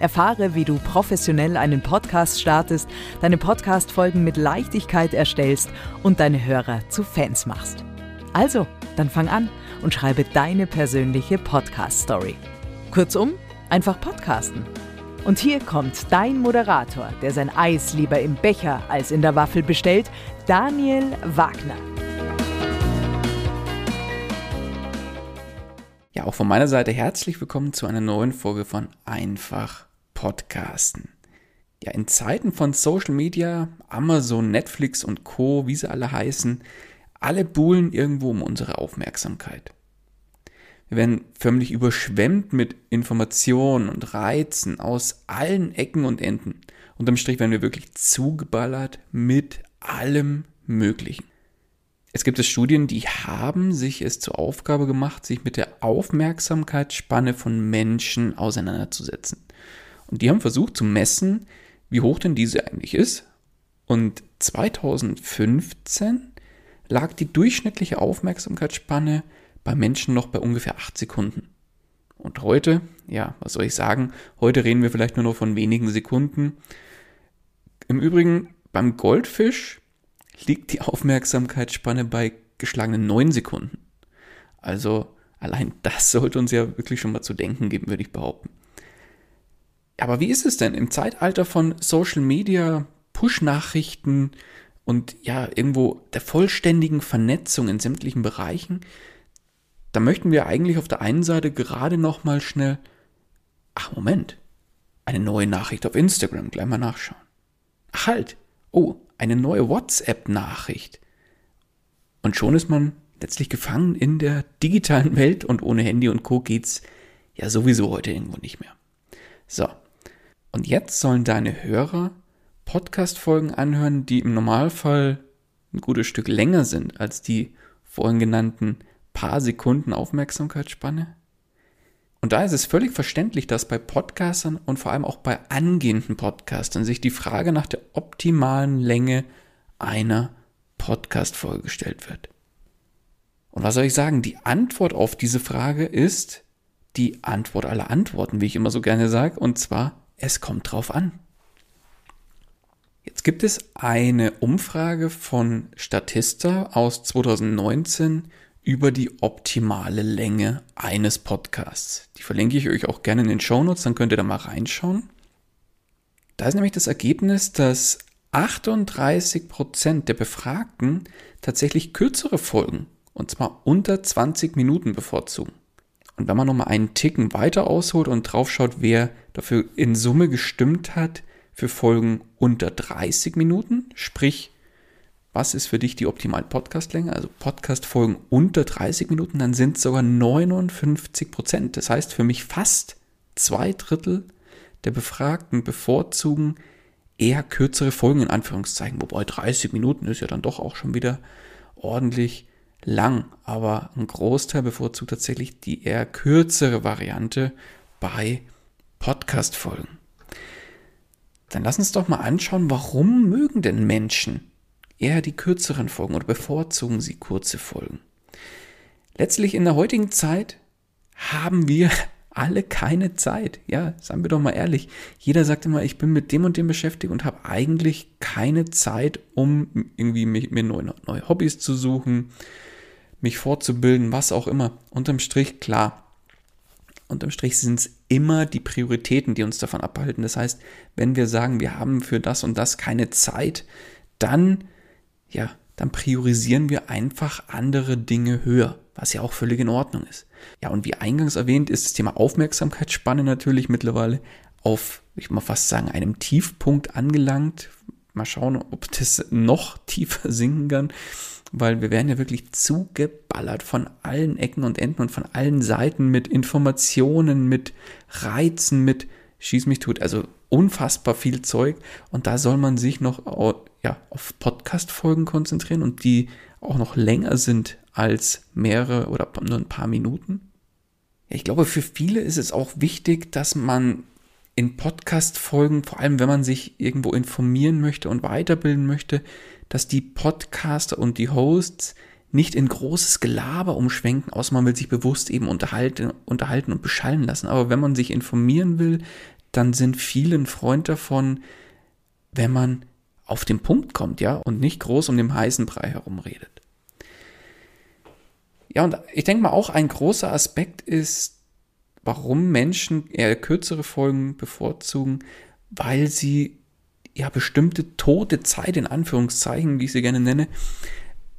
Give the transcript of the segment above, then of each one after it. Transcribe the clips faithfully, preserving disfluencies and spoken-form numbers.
Erfahre, wie du professionell einen Podcast startest, deine Podcast-Folgen mit Leichtigkeit erstellst und deine Hörer zu Fans machst. Also, dann fang an und schreibe deine persönliche Podcast-Story. Kurzum, einfach podcasten. Und hier kommt dein Moderator, der sein Eis lieber im Becher als in der Waffel bestellt, Daniel Wagner. Ja, auch von meiner Seite herzlich willkommen zu einer neuen Folge von Einfach Podcasten. Ja, in Zeiten von Social Media, Amazon, Netflix und Co., wie sie alle heißen, alle buhlen irgendwo um unsere Aufmerksamkeit. Wir werden förmlich überschwemmt mit Informationen und Reizen aus allen Ecken und Enden. Unterm Strich werden wir wirklich zugeballert mit allem Möglichen. Es gibt es Studien, die haben sich es zur Aufgabe gemacht, sich mit der Aufmerksamkeitsspanne von Menschen auseinanderzusetzen. Und die haben versucht zu messen, wie hoch denn diese eigentlich ist. Und zweitausendfünfzehn lag die durchschnittliche Aufmerksamkeitsspanne bei Menschen noch bei ungefähr acht Sekunden. Und heute, ja, was soll ich sagen, heute reden wir vielleicht nur noch von wenigen Sekunden. Im Übrigen, beim Goldfisch liegt die Aufmerksamkeitsspanne bei geschlagenen neun Sekunden. Also allein das sollte uns ja wirklich schon mal zu denken geben, würde ich behaupten. Aber wie ist es denn im Zeitalter von Social Media, Push-Nachrichten und ja irgendwo der vollständigen Vernetzung in sämtlichen Bereichen? Da möchten wir eigentlich auf der einen Seite gerade noch mal schnell, ach Moment, eine neue Nachricht auf Instagram, gleich mal nachschauen. Ach halt, oh, eine neue WhatsApp-Nachricht. Und schon ist man letztlich gefangen in der digitalen Welt und ohne Handy und Co. geht's ja sowieso heute irgendwo nicht mehr. So, und jetzt sollen deine Hörer Podcast-Folgen anhören, die im Normalfall ein gutes Stück länger sind als die vorhin genannten paar Sekunden Aufmerksamkeitsspanne. Und da ist es völlig verständlich, dass bei Podcastern und vor allem auch bei angehenden Podcastern sich die Frage nach der optimalen Länge einer Podcast-Folge gestellt wird. Und was soll ich sagen? Die Antwort auf diese Frage ist die Antwort aller Antworten, wie ich immer so gerne sage, und zwar, es kommt drauf an. Jetzt gibt es eine Umfrage von Statista aus zweitausendneunzehn über die optimale Länge eines Podcasts. Die verlinke ich euch auch gerne in den Shownotes, dann könnt ihr da mal reinschauen. Da ist nämlich das Ergebnis, dass achtunddreißig Prozent der Befragten tatsächlich kürzere Folgen, und zwar unter zwanzig Minuten bevorzugen. Und wenn man nochmal einen Ticken weiter ausholt und drauf schaut, wer dafür in Summe gestimmt hat für Folgen unter dreißig Minuten, sprich, was ist für dich die optimale Podcastlänge? Also Podcastfolgen unter dreißig Minuten, dann sind es sogar neunundfünfzig Prozent. Das heißt für mich fast zwei Drittel der Befragten bevorzugen eher kürzere Folgen in Anführungszeichen. Wobei dreißig Minuten ist ja dann doch auch schon wieder ordentlich lang. Aber ein Großteil bevorzugt tatsächlich die eher kürzere Variante bei Podcastfolgen. Dann lass uns doch mal anschauen, warum mögen denn Menschen eher die kürzeren Folgen oder bevorzugen sie kurze Folgen? letztlich in der heutigen Zeit haben wir alle keine Zeit. Ja, seien wir doch mal ehrlich. Jeder sagt immer, ich bin mit dem und dem beschäftigt und habe eigentlich keine Zeit, um irgendwie mich, mir neue, neue Hobbys zu suchen, mich fortzubilden, was auch immer. Unterm Strich, klar, unterm Strich sind es immer die Prioritäten, die uns davon abhalten. Das heißt, wenn wir sagen, wir haben für das und das keine Zeit, dann, ja, dann priorisieren wir einfach andere Dinge höher, was ja auch völlig in Ordnung ist. Ja, und wie eingangs erwähnt, ist das Thema Aufmerksamkeitsspanne natürlich mittlerweile auf, ich muss fast sagen, einem Tiefpunkt angelangt. Mal schauen, ob das noch tiefer sinken kann, weil wir werden ja wirklich zugeballert von allen Ecken und Enden und von allen Seiten mit Informationen, mit Reizen, mit Schieß mich tot, also unfassbar viel Zeug. Und da soll man sich noch ja, auf Podcast-Folgen konzentrieren und die auch noch länger sind als mehrere oder nur ein paar Minuten. Ich glaube, für viele ist es auch wichtig, dass man in Podcast-Folgen, vor allem wenn man sich irgendwo informieren möchte und weiterbilden möchte, dass die Podcaster und die Hosts nicht in großes Gelaber umschwenken, außer man will sich bewusst eben unterhalten, unterhalten und beschallen lassen. Aber wenn man sich informieren will, dann sind viele ein Freund davon, wenn man auf den Punkt kommt, ja, und nicht groß um den heißen Brei herumredet. Ja, und ich denke mal, auch ein großer Aspekt ist, warum Menschen eher kürzere Folgen bevorzugen, weil sie ja bestimmte tote Zeit, in Anführungszeichen, wie ich sie gerne nenne,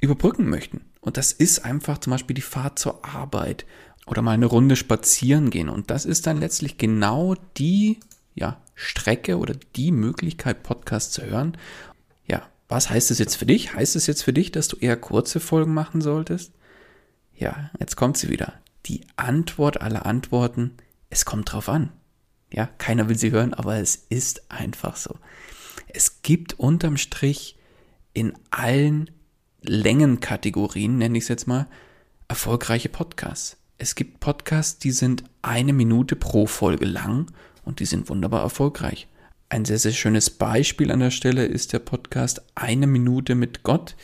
überbrücken möchten. Und das ist einfach zum Beispiel die Fahrt zur Arbeit oder mal eine Runde spazieren gehen. Und das ist dann letztlich genau die ja, Strecke oder die Möglichkeit, Podcasts zu hören. Ja, was heißt es jetzt für dich? Heißt es jetzt für dich, dass du eher kurze Folgen machen solltest? Ja, jetzt kommt sie wieder. Die Antwort aller Antworten, es kommt drauf an. Ja, keiner will sie hören, aber es ist einfach so. Es gibt unterm Strich in allen Längenkategorien, nenne ich es jetzt mal, erfolgreiche Podcasts. Es gibt Podcasts, die sind eine Minute pro Folge lang und die sind wunderbar erfolgreich. Ein sehr, sehr schönes Beispiel an der Stelle ist der Podcast Eine Minute mit Gott,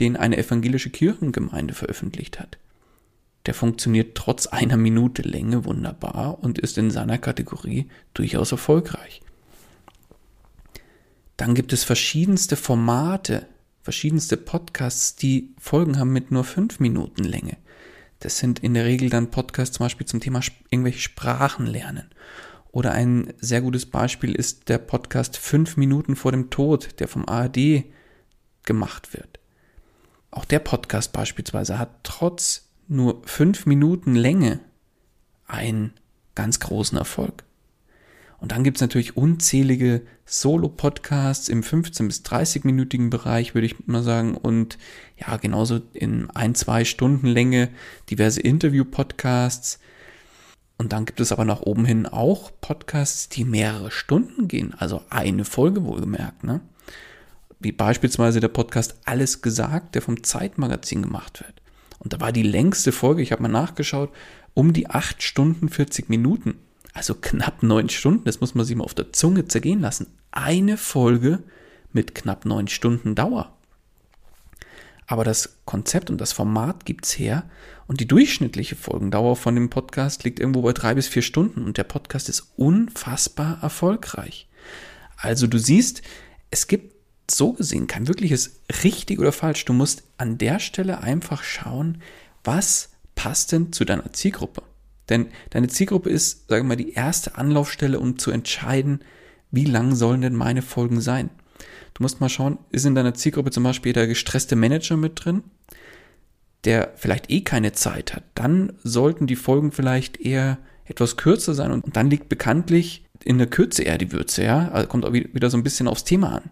den eine evangelische Kirchengemeinde veröffentlicht hat. Der funktioniert trotz einer Minute Länge wunderbar und ist in seiner Kategorie durchaus erfolgreich. Dann gibt es verschiedenste Formate, verschiedenste Podcasts, die Folgen haben mit nur fünf Minuten Länge. Das sind in der Regel dann Podcasts zum Beispiel zum Thema irgendwelche Sprachen lernen. Oder ein sehr gutes Beispiel ist der Podcast Fünf Minuten vor dem Tod, der vom A R D gemacht wird. Auch der Podcast beispielsweise hat trotz nur fünf Minuten Länge einen ganz großen Erfolg. Und dann gibt es natürlich unzählige Solo-Podcasts im fünfzehn- bis dreißig-minütigen Bereich, würde ich mal sagen. Und ja, genauso in ein, zwei Stunden Länge diverse Interview-Podcasts. Und dann gibt es aber nach oben hin auch Podcasts, die mehrere Stunden gehen. Also eine Folge wohlgemerkt, ne? Wie beispielsweise der Podcast Alles gesagt, der vom Zeitmagazin gemacht wird. Und da war die längste Folge, ich habe mal nachgeschaut, um die acht Stunden vierzig Minuten. Also knapp neun Stunden, das muss man sich mal auf der Zunge zergehen lassen. Eine Folge mit knapp neun Stunden Dauer. Aber das Konzept und das Format gibt's her. Und die durchschnittliche Folgendauer von dem Podcast liegt irgendwo bei drei bis vier Stunden. Und der Podcast ist unfassbar erfolgreich. Also du siehst, es gibt so gesehen kein wirkliches richtig oder falsch. Du musst an der Stelle einfach schauen, was passt denn zu deiner Zielgruppe. Denn deine Zielgruppe ist, sagen wir mal, die erste Anlaufstelle, um zu entscheiden, wie lang sollen denn meine Folgen sein. Du musst mal schauen, ist in deiner Zielgruppe zum Beispiel der gestresste Manager mit drin, der vielleicht eh keine Zeit hat. Dann sollten die Folgen vielleicht eher etwas kürzer sein und dann liegt bekanntlich in der Kürze eher die Würze. Ja, also kommt auch wieder so ein bisschen aufs Thema an.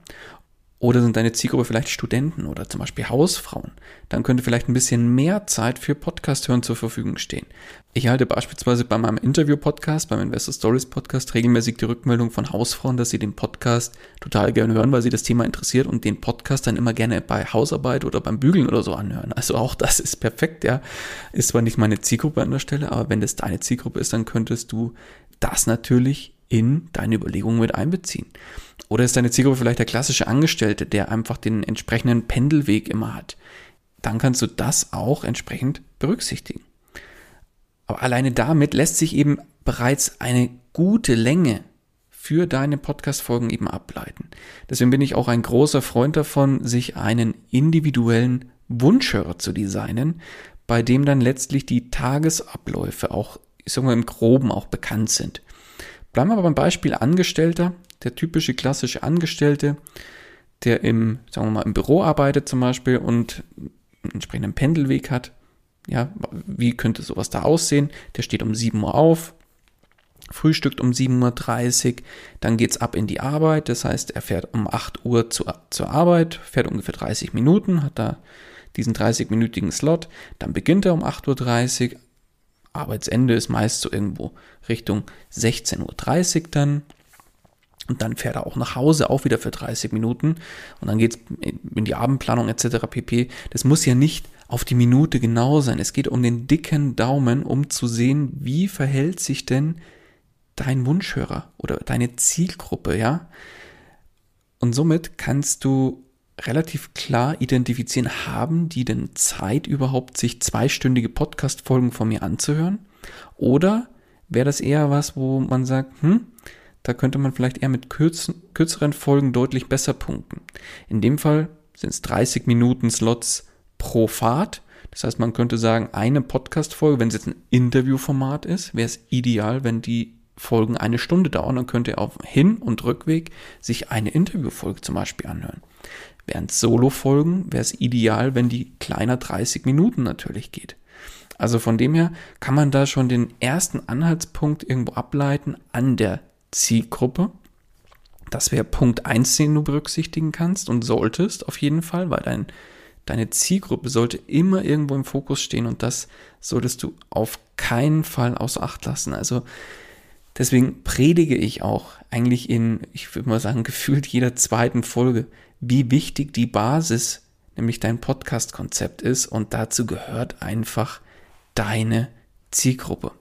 Oder sind deine Zielgruppe vielleicht Studenten oder zum Beispiel Hausfrauen? Dann könnte vielleicht ein bisschen mehr Zeit für Podcast hören zur Verfügung stehen. Ich halte beispielsweise bei meinem Interview-Podcast, beim Investor-Stories-Podcast regelmäßig die Rückmeldung von Hausfrauen, dass sie den Podcast total gerne hören, weil sie das Thema interessiert und den Podcast dann immer gerne bei Hausarbeit oder beim Bügeln oder so anhören. Also auch das ist perfekt, ja. Ist zwar nicht meine Zielgruppe an der Stelle, aber wenn das deine Zielgruppe ist, dann könntest du das natürlich in deine Überlegungen mit einbeziehen. Oder ist deine Zielgruppe vielleicht der klassische Angestellte, der einfach den entsprechenden Pendelweg immer hat? dann kannst du das auch entsprechend berücksichtigen. Aber alleine damit lässt sich eben bereits eine gute Länge für deine Podcast-Folgen eben ableiten. Deswegen bin ich auch ein großer Freund davon, sich einen individuellen Wunschhörer zu designen, bei dem dann letztlich die Tagesabläufe auch, ich sag mal, im Groben auch bekannt sind. Bleiben wir aber beim Beispiel Angestellter, der typische klassische Angestellte, der im, sagen wir mal, im Büro arbeitet zum Beispiel und einen entsprechenden Pendelweg hat. Ja, wie könnte sowas da aussehen? Der steht um sieben Uhr auf, frühstückt um sieben Uhr dreißig, dann geht's ab in die Arbeit. Das heißt, er fährt um acht Uhr zu, zur Arbeit, fährt ungefähr dreißig Minuten, hat da diesen dreißigminütigen Slot. Dann beginnt er um acht Uhr dreißig. Arbeitsende ist meist so irgendwo Richtung sechzehn Uhr dreißig dann. Und dann fährt er auch nach Hause, auch wieder für dreißig Minuten. Und dann geht's in die Abendplanung et cetera pp. Das muss ja nicht auf die Minute genau sein. Es geht um den dicken Daumen, um zu sehen, wie verhält sich denn dein Wunschhörer oder deine Zielgruppe, ja? Und somit kannst du relativ klar identifizieren, haben die denn Zeit überhaupt, sich zweistündige Podcast-Folgen von mir anzuhören? Oder wäre das eher was, wo man sagt, hm, da könnte man vielleicht eher mit kürzen, kürzeren Folgen deutlich besser punkten. In dem Fall sind es dreißig Minuten Slots pro Fahrt. Das heißt, man könnte sagen, eine Podcast-Folge, wenn es jetzt ein Interviewformat ist, wäre es ideal, wenn die Folgen eine Stunde dauern, dann könnt ihr auf Hin- und Rückweg sich eine Interviewfolge zum Beispiel anhören. Während Solo-Folgen wäre es ideal, wenn die kleiner dreißig Minuten natürlich geht. Also von dem her kann man da schon den ersten Anhaltspunkt irgendwo ableiten an der Zielgruppe. Das wäre Punkt eins, den du berücksichtigen kannst und solltest auf jeden Fall, weil dein, deine Zielgruppe sollte immer irgendwo im Fokus stehen und das solltest du auf keinen Fall außer Acht lassen. Also deswegen predige ich auch eigentlich in, ich würde mal sagen, gefühlt jeder zweiten Folge, wie wichtig die Basis, nämlich dein Podcast-Konzept ist und dazu gehört einfach deine Zielgruppe.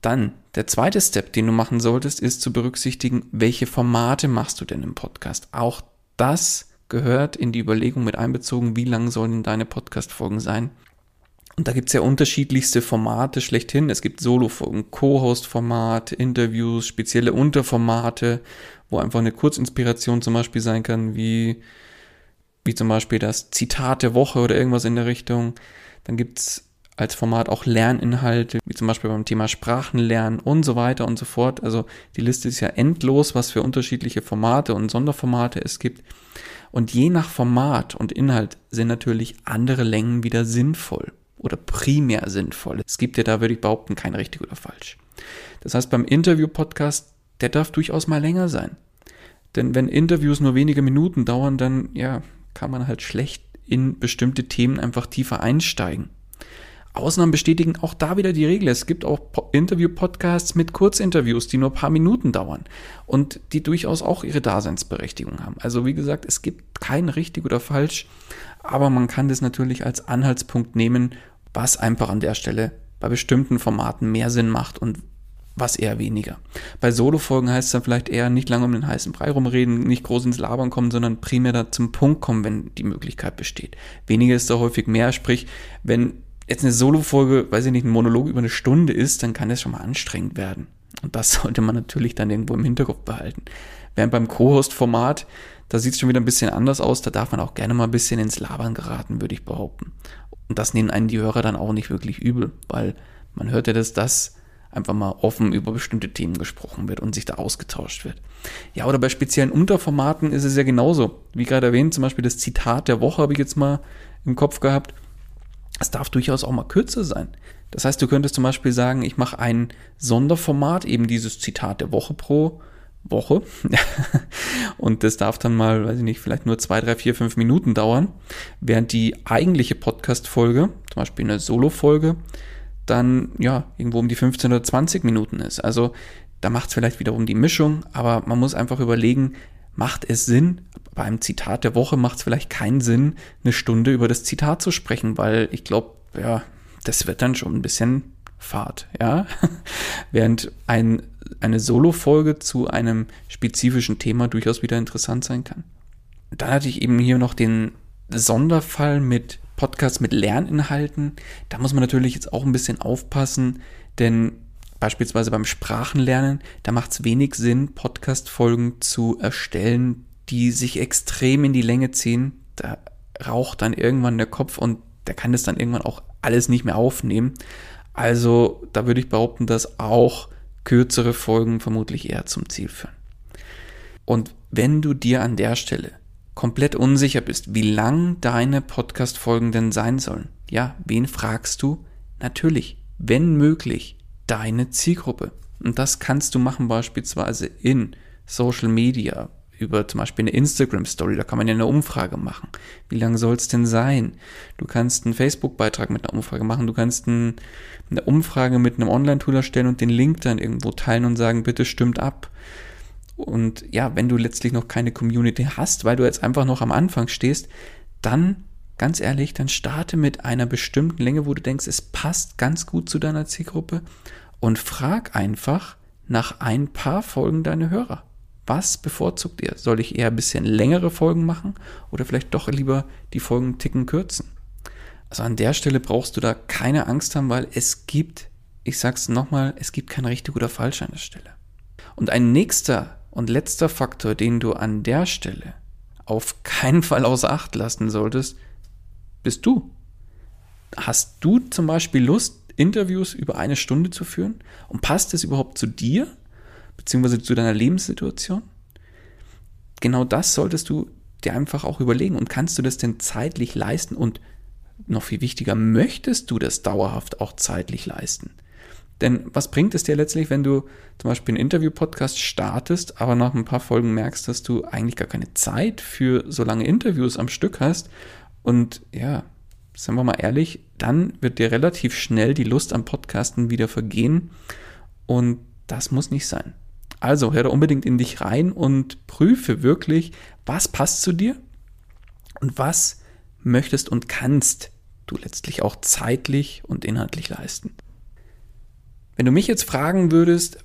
Dann der zweite Step, den du machen solltest, ist zu berücksichtigen, welche Formate machst du denn im Podcast. Auch das gehört in die Überlegung mit einbezogen, wie lang sollen deine Podcast-Folgen sein. Und da gibt es ja unterschiedlichste Formate schlechthin. Es gibt Solo-Folgen, Co-Host-Format, Interviews, spezielle Unterformate, wo einfach eine Kurzinspiration zum Beispiel sein kann, wie, wie zum Beispiel das Zitat der Woche oder irgendwas in der Richtung. Dann gibt es als Format auch Lerninhalte, wie zum Beispiel beim Thema Sprachenlernen und so weiter und so fort. Also die Liste ist ja endlos, was für unterschiedliche Formate und Sonderformate es gibt. Und je nach Format und Inhalt sind natürlich andere Längen wieder sinnvoll. Oder primär sinnvoll. Es gibt ja da, würde ich behaupten, kein richtig oder falsch. Das heißt, beim Interview-Podcast, der darf durchaus mal länger sein. Denn wenn Interviews nur wenige Minuten dauern, dann ja, kann man halt schlecht in bestimmte Themen einfach tiefer einsteigen. Ausnahmen bestätigen auch da wieder die Regel. Es gibt auch Interview-Podcasts mit Kurzinterviews, die nur ein paar Minuten dauern und die durchaus auch ihre Daseinsberechtigung haben. Also wie gesagt, es gibt kein richtig oder falsch, aber man kann das natürlich als Anhaltspunkt nehmen, was einfach an der Stelle bei bestimmten Formaten mehr Sinn macht und was eher weniger. Bei Solo-Folgen heißt es dann vielleicht eher nicht lange um den heißen Brei rumreden, nicht groß ins Labern kommen, sondern primär da zum Punkt kommen, wenn die Möglichkeit besteht. Weniger ist da häufig mehr, sprich, wenn jetzt eine Solo-Folge, weiß ich nicht, ein Monolog über eine Stunde ist, dann kann das schon mal anstrengend werden. Und das sollte man natürlich dann irgendwo im Hinterkopf behalten. Während beim Co-Host-Format, da sieht es schon wieder ein bisschen anders aus, da darf man auch gerne mal ein bisschen ins Labern geraten, würde ich behaupten. Und das nehmen einen die Hörer dann auch nicht wirklich übel, weil man hört ja, dass das einfach mal offen über bestimmte Themen gesprochen wird und sich da ausgetauscht wird. Ja, oder bei speziellen Unterformaten ist es ja genauso. Wie gerade erwähnt, zum Beispiel das Zitat der Woche habe ich jetzt mal im Kopf gehabt. Es darf durchaus auch mal kürzer sein. Das heißt, du könntest zum Beispiel sagen, ich mache ein Sonderformat, eben dieses Zitat der Woche pro Woche. Und das darf dann mal, weiß ich nicht, vielleicht nur zwei, drei, vier, fünf Minuten dauern. Während die eigentliche Podcast-Folge, zum Beispiel eine Solo-Folge, dann ja irgendwo um die fünfzehn oder zwanzig Minuten ist. Also da macht es vielleicht wiederum die Mischung, aber man muss einfach überlegen, macht es Sinn? Bei einem Zitat der Woche macht es vielleicht keinen Sinn, eine Stunde über das Zitat zu sprechen, weil ich glaube, ja, das wird dann schon ein bisschen fad, ja. Während ein, eine Solo-Folge zu einem spezifischen Thema durchaus wieder interessant sein kann. Dann hatte ich eben hier noch den Sonderfall mit Podcasts mit Lerninhalten, da muss man natürlich jetzt auch ein bisschen aufpassen, denn beispielsweise beim Sprachenlernen, da macht es wenig Sinn, Podcast-Folgen zu erstellen, die sich extrem in die Länge ziehen. Da raucht dann irgendwann der Kopf und der kann das dann irgendwann auch alles nicht mehr aufnehmen. Also da würde ich behaupten, dass auch kürzere Folgen vermutlich eher zum Ziel führen. Und wenn du dir an der Stelle komplett unsicher bist, wie lang deine Podcast-Folgen denn sein sollen, ja, wen fragst du? Natürlich, wenn möglich, deine Zielgruppe. Und das kannst du machen beispielsweise in Social Media, über zum Beispiel eine Instagram-Story, da kann man ja eine Umfrage machen. Wie lang soll es denn sein? Du kannst einen Facebook-Beitrag mit einer Umfrage machen, du kannst ein, eine Umfrage mit einem Online-Tool erstellen und den Link dann irgendwo teilen und sagen, bitte stimmt ab. Und ja, wenn du letztlich noch keine Community hast, weil du jetzt einfach noch am Anfang stehst, dann, ganz ehrlich, dann starte mit einer bestimmten Länge, wo du denkst, es passt ganz gut zu deiner Zielgruppe und frag einfach nach ein paar Folgen deine Hörer. Was bevorzugt ihr? Soll ich eher ein bisschen längere Folgen machen oder vielleicht doch lieber die Folgen einen Ticken kürzen? Also an der Stelle brauchst du da keine Angst haben, weil es gibt, ich sag's nochmal, es gibt kein richtig oder falsch an der Stelle. Und ein nächster und letzter Faktor, den du an der Stelle auf keinen Fall außer Acht lassen solltest, bist du. Hast du zum Beispiel Lust, Interviews über eine Stunde zu führen? Und passt es überhaupt zu dir? Beziehungsweise zu deiner Lebenssituation? Genau das solltest du dir einfach auch überlegen. Und kannst du das denn zeitlich leisten? Und noch viel wichtiger, möchtest du das dauerhaft auch zeitlich leisten? Denn was bringt es dir letztlich, wenn du zum Beispiel einen Interview-Podcast startest, aber nach ein paar Folgen merkst, dass du eigentlich gar keine Zeit für so lange Interviews am Stück hast? Und ja, seien wir mal ehrlich, dann wird dir relativ schnell die Lust am Podcasten wieder vergehen. Und das muss nicht sein. Also hör da unbedingt in dich rein und prüfe wirklich, was passt zu dir und was möchtest und kannst du letztlich auch zeitlich und inhaltlich leisten. Wenn du mich jetzt fragen würdest,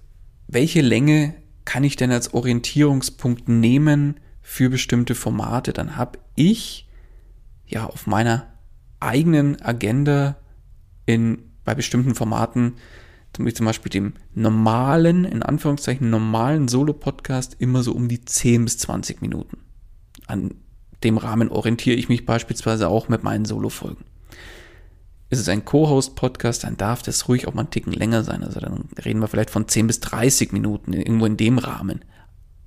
welche Länge kann ich denn als Orientierungspunkt nehmen für bestimmte Formate, dann habe ich ja auf meiner eigenen Agenda in, bei bestimmten Formaten wie zum Beispiel dem normalen, in Anführungszeichen normalen Solo-Podcast immer so um die zehn bis zwanzig Minuten. An dem Rahmen orientiere ich mich beispielsweise auch mit meinen Solo-Folgen. Ist es ein Co-Host-Podcast, dann darf das ruhig auch mal einen Ticken länger sein. Also dann reden wir vielleicht von zehn bis dreißig Minuten, irgendwo in dem Rahmen.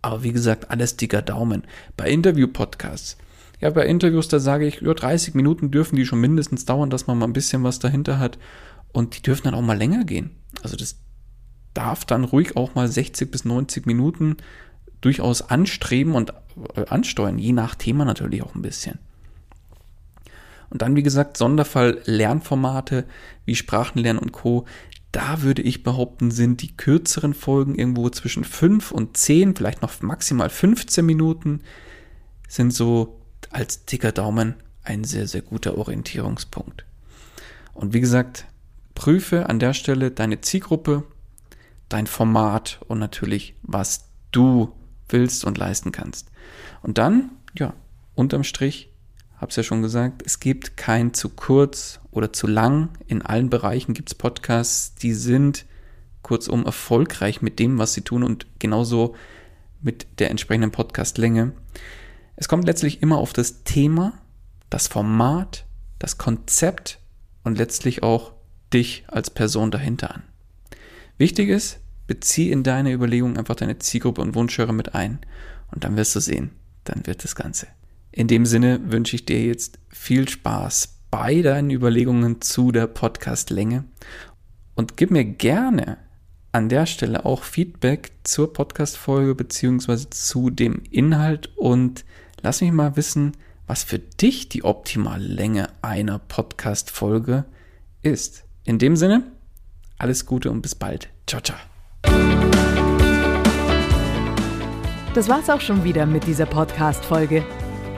Aber wie gesagt, alles dicker Daumen. Bei Interview-Podcasts, ja bei Interviews, da sage ich, über dreißig Minuten dürfen die schon mindestens dauern, dass man mal ein bisschen was dahinter hat. Und die dürfen dann auch mal länger gehen. Also das darf dann ruhig auch mal sechzig bis neunzig Minuten durchaus anstreben und ansteuern, je nach Thema natürlich auch ein bisschen. Und dann, wie gesagt, Sonderfall Lernformate wie Sprachenlernen und Co. Da würde ich behaupten, sind die kürzeren Folgen irgendwo zwischen fünf und zehn, vielleicht noch maximal fünfzehn Minuten, sind so als dicker Daumen ein sehr, sehr guter Orientierungspunkt. Und wie gesagt, prüfe an der Stelle deine Zielgruppe, dein Format und natürlich, was du willst und leisten kannst. Und dann, ja, unterm Strich, hab's ja schon gesagt, es gibt kein zu kurz oder zu lang. In allen Bereichen gibt's Podcasts, die sind kurzum erfolgreich mit dem, was sie tun und genauso mit der entsprechenden Podcastlänge. Es kommt letztlich immer auf das Thema, das Format, das Konzept und letztlich auch dich als Person dahinter an. Wichtig ist, bezieh in deine Überlegungen einfach deine Zielgruppe und Wunschhörer mit ein und dann wirst du sehen, dann wird das Ganze. In dem Sinne wünsche ich dir jetzt viel Spaß bei deinen Überlegungen zu der Podcastlänge und gib mir gerne an der Stelle auch Feedback zur Podcastfolge bzw. zu dem Inhalt und lass mich mal wissen, was für dich die optimale Länge einer Podcastfolge ist. In dem Sinne, alles Gute und bis bald. Ciao, ciao. Das war's auch schon wieder mit dieser Podcast-Folge.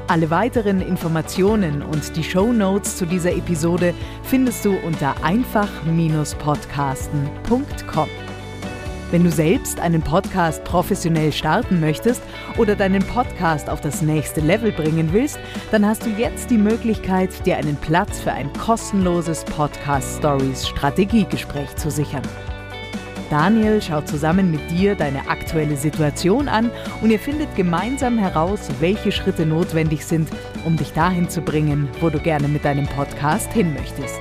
Alle weiteren Informationen und die Shownotes zu dieser Episode findest du unter einfach dash podcasten punkt com. Wenn du selbst einen Podcast professionell starten möchtest oder deinen Podcast auf das nächste Level bringen willst, dann hast du jetzt die Möglichkeit, dir einen Platz für ein kostenloses Podcast-Stories-Strategiegespräch zu sichern. Daniel schaut zusammen mit dir deine aktuelle Situation an und ihr findet gemeinsam heraus, welche Schritte notwendig sind, um dich dahin zu bringen, wo du gerne mit deinem Podcast hin möchtest.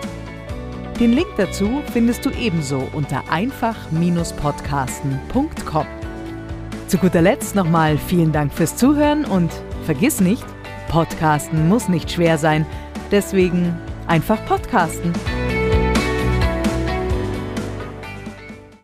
Den Link dazu findest du ebenso unter einfach Bindestrich podcasten Punkt com. Zu guter Letzt nochmal vielen Dank fürs Zuhören und vergiss nicht, Podcasten muss nicht schwer sein, deswegen einfach podcasten.